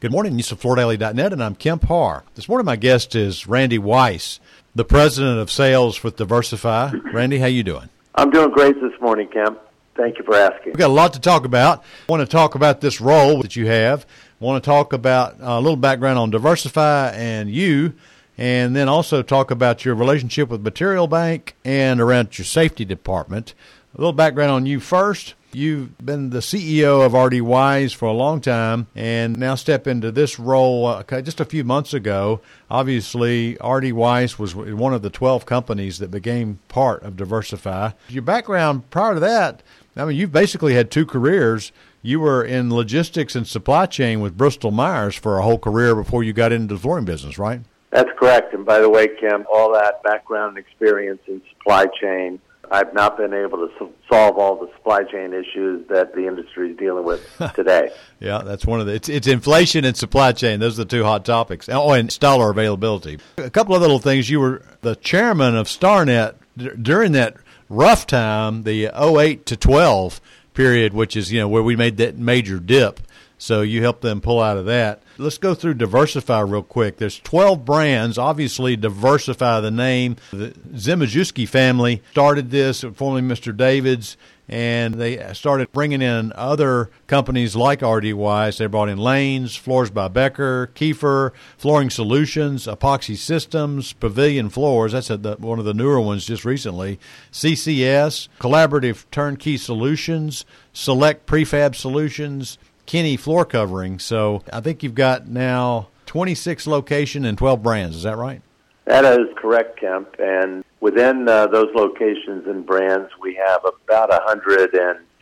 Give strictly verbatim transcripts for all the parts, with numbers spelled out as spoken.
Good morning, this is Floor Daily dot net, and I'm Kemp Harr. This morning my guest is Randy Weiss, the president of sales with Diversify. Randy, how you doing? I'm doing great this morning, Kemp. Thank you for asking. We've got a lot to talk about. I want to talk about this role that you have. I want to talk about a little background on Diversify and you, and then also talk about your relationship with Material Bank and around your safety department. A little background on you first. You've been the C E O of R D Wise for a long time and now step into this role uh, just a few months ago. Obviously, R D Wise was one of the twelve companies that became part of Diversify. Your background prior to that, I mean, you've basically had two careers. You were in logistics and supply chain with Bristol Myers for a whole career before you got into the flooring business, right? That's correct. And by the way, Kim, all that background experience in supply chain, I've not been able to so- solve all the supply chain issues that the industry is dealing with today. Yeah, that's one of the, it's, it's inflation and supply chain. Those are the two hot topics. Oh, and installer availability. A couple of little things. You were the chairman of StarNet d- during that rough time, the oh eight to twelve period, which is, you know, where we made that major dip. So you helped them pull out of that. Let's go through Diversify real quick. There's twelve brands. Obviously, Diversify the name. The Zimajewski family started this, formerly Mister David's, and they started bringing in other companies like R D Wise. They brought in Lanes, Floors by Becker, Kiefer, Flooring Solutions, Epoxy Systems, Pavilion Floors. That's a, the, one of the newer ones just recently. C C S, Collaborative Turnkey Solutions, Select Prefab Solutions, Kenny floor covering. So I think you've got now twenty-six locations and twelve brands. Is that right? That is correct, Kemp. And within uh, those locations and brands, we have about one hundred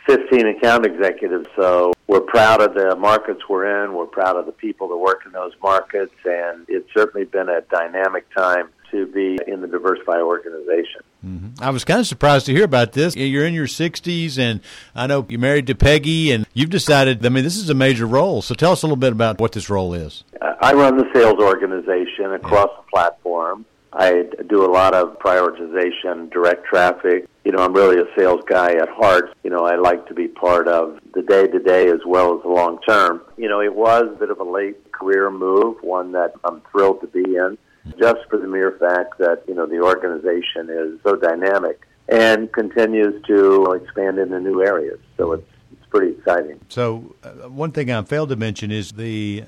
fifteen account executives. So we're proud of the markets we're in. We're proud of the people that work in those markets. And it's certainly been a dynamic time to be in the Diversify organization. Mm-hmm. I was kind of surprised to hear about this. You're in your sixties, and I know you're married to Peggy, and you've decided, I mean, this is a major role. So tell us a little bit about what this role is. I run the sales organization across yeah. the platform. I do a lot of prioritization, direct traffic. You know, I'm really a sales guy at heart. You know, I like to be part of the day-to-day as well as the long term. You know, it was a bit of a late career move, one that I'm thrilled to be in, just for the mere fact that, you know, the organization is so dynamic and continues to expand into new areas. So it's, it's pretty exciting. So uh, one thing I failed to mention is the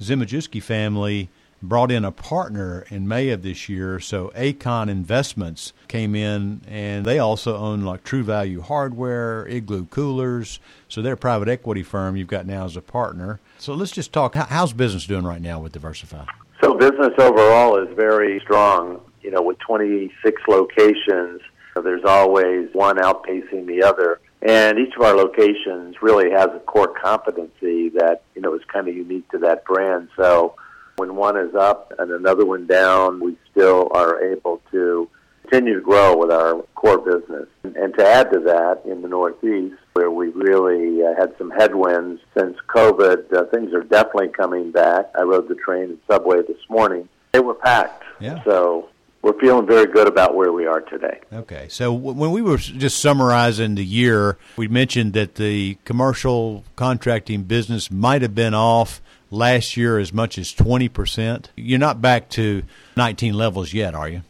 Zimajewski family brought in a partner in May of this year. So Akon Investments came in, and they also own like True Value Hardware, Igloo Coolers. So their private equity firm you've got now as a partner. So let's just talk, how's business doing right now with Diversify? So business overall is very strong. You know, with twenty-six locations, there's always one outpacing the other. And each of our locations really has a core competency that, you know, is kind of unique to that brand. So when one is up and another one down, we still are able to continue to grow with our core business. And to add to that, in the Northeast, where we really uh, had some headwinds since COVID, uh, things are definitely coming back. I rode the train and subway this morning. They were packed. Yeah. So we're feeling very good about where we are today. Okay. So w- when we were just summarizing the year, we mentioned that the commercial contracting business might have been off last year as much as twenty percent. You're not back to nineteen levels yet, are you?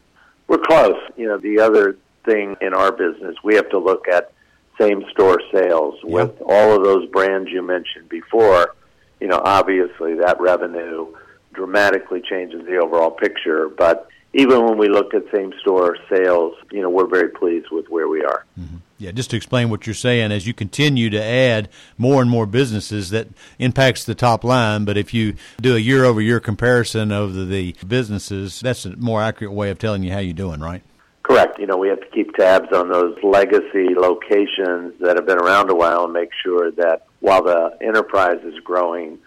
We're close. You know, the other thing in our business, we have to look at same-store sales. Yep. With all of those brands you mentioned before, you know, obviously that revenue dramatically changes the overall picture. But even when we look at same-store sales, you know, we're very pleased with where we are. Mm-hmm. Yeah, just to explain what you're saying, as you continue to add more and more businesses, that impacts the top line. But if you do a year-over-year comparison of the businesses, that's a more accurate way of telling you how you're doing, right? Correct. You know, we have to keep tabs on those legacy locations that have been around a while and make sure that while the enterprise is growing,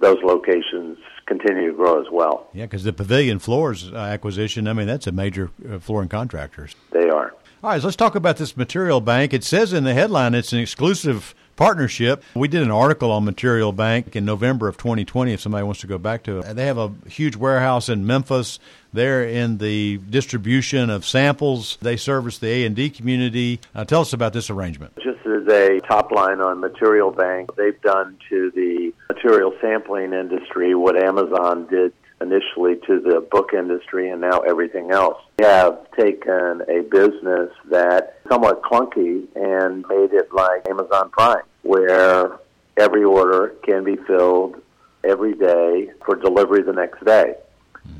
those locations continue to grow as well. Yeah, because the Pavilion Floors acquisition, I mean, that's a major flooring contractor. They are. All right, so let's talk about this Material Bank. It says in the headline it's an exclusive partnership. We did an article on Material Bank in November of twenty twenty, if somebody wants to go back to it. They have a huge warehouse in Memphis. They're in the distribution of samples. They service the A and D community. Uh, tell us about this arrangement. Just as is a top line on Material Bank. They've done to the material sampling industry what Amazon did initially to the book industry and now everything else. We have taken a business that somewhat clunky and made it like Amazon Prime, where every order can be filled every day for delivery the next day.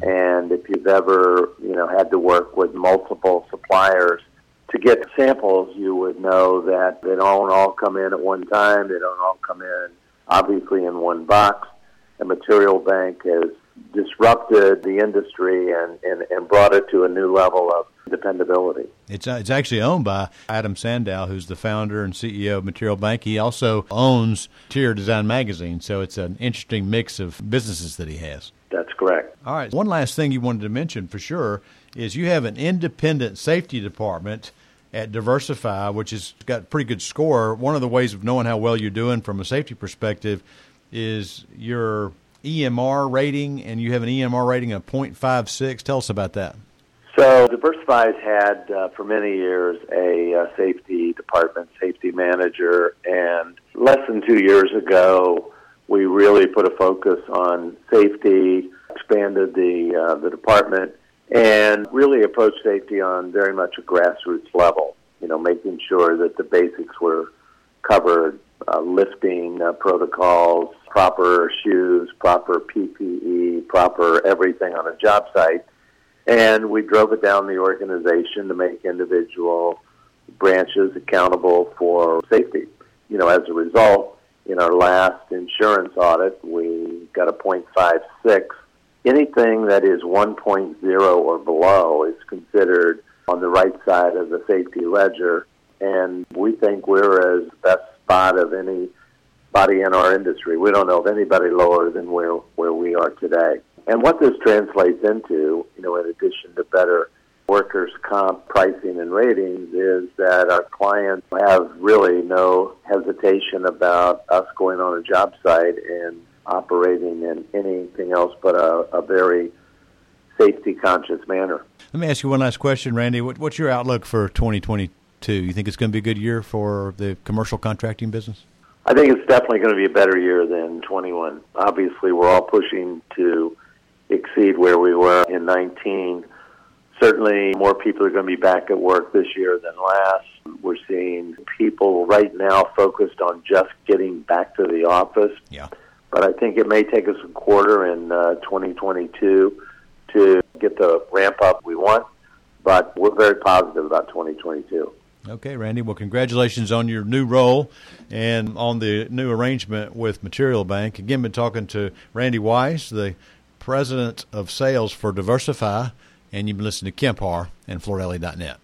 And if you've ever, you know, had to work with multiple suppliers to get samples, you would know that they don't all come in at one time. They don't all come in, obviously, in one box. And Material Bank has disrupted the industry and, and, and brought it to a new level of dependability. It's it's actually owned by Adam Sandow, who's the founder and C E O of Material Bank. He also owns Interior Design Magazine, so it's an interesting mix of businesses that he has. That's correct. All right. One last thing you wanted to mention for sure is you have an independent safety department at Diversify, which has got a pretty good score. One of the ways of knowing how well you're doing from a safety perspective is your E M R rating, and you have an E M R rating of point five six. Tell us about that. So Diversify's had uh, for many years a uh, safety department, safety manager, and less than two years ago, we really put a focus on safety, expanded the uh, the department, and really approached safety on very much a grassroots level, you know, making sure that the basics were covered, uh, lifting uh, protocols, proper shoes, proper P P E, proper everything on a job site. And we drove it down the organization to make individual branches accountable for safety. You know, as a result, in our last insurance audit, we got a point five six. Anything that is one point oh or below is considered on the right side of the safety ledger, and we think we're as best spot of anybody in our industry. We don't know of anybody lower than where, where we are today. And what this translates into, you know, in addition to better workers' comp pricing and ratings, is that our clients have really no hesitation about us going on a job site and operating in anything else but a, a very safety-conscious manner. Let me ask you one last question, Randy. What, what's your outlook for twenty twenty-two? You think it's going to be a good year for the commercial contracting business? I think it's definitely going to be a better year than twenty-one. Obviously, we're all pushing to exceed where we were in nineteen. Certainly, more people are going to be back at work this year than last. We're seeing people right now focused on just getting back to the office. Yeah. But I think it may take us a quarter in uh, twenty twenty-two to get the ramp up we want. But we're very positive about twenty twenty-two. Okay, Randy. Well, congratulations on your new role and on the new arrangement with Material Bank. Again, been talking to Randy Weiss, the president of sales for Diversify, and you've been listening to Kemp Harr and floor daily dot net.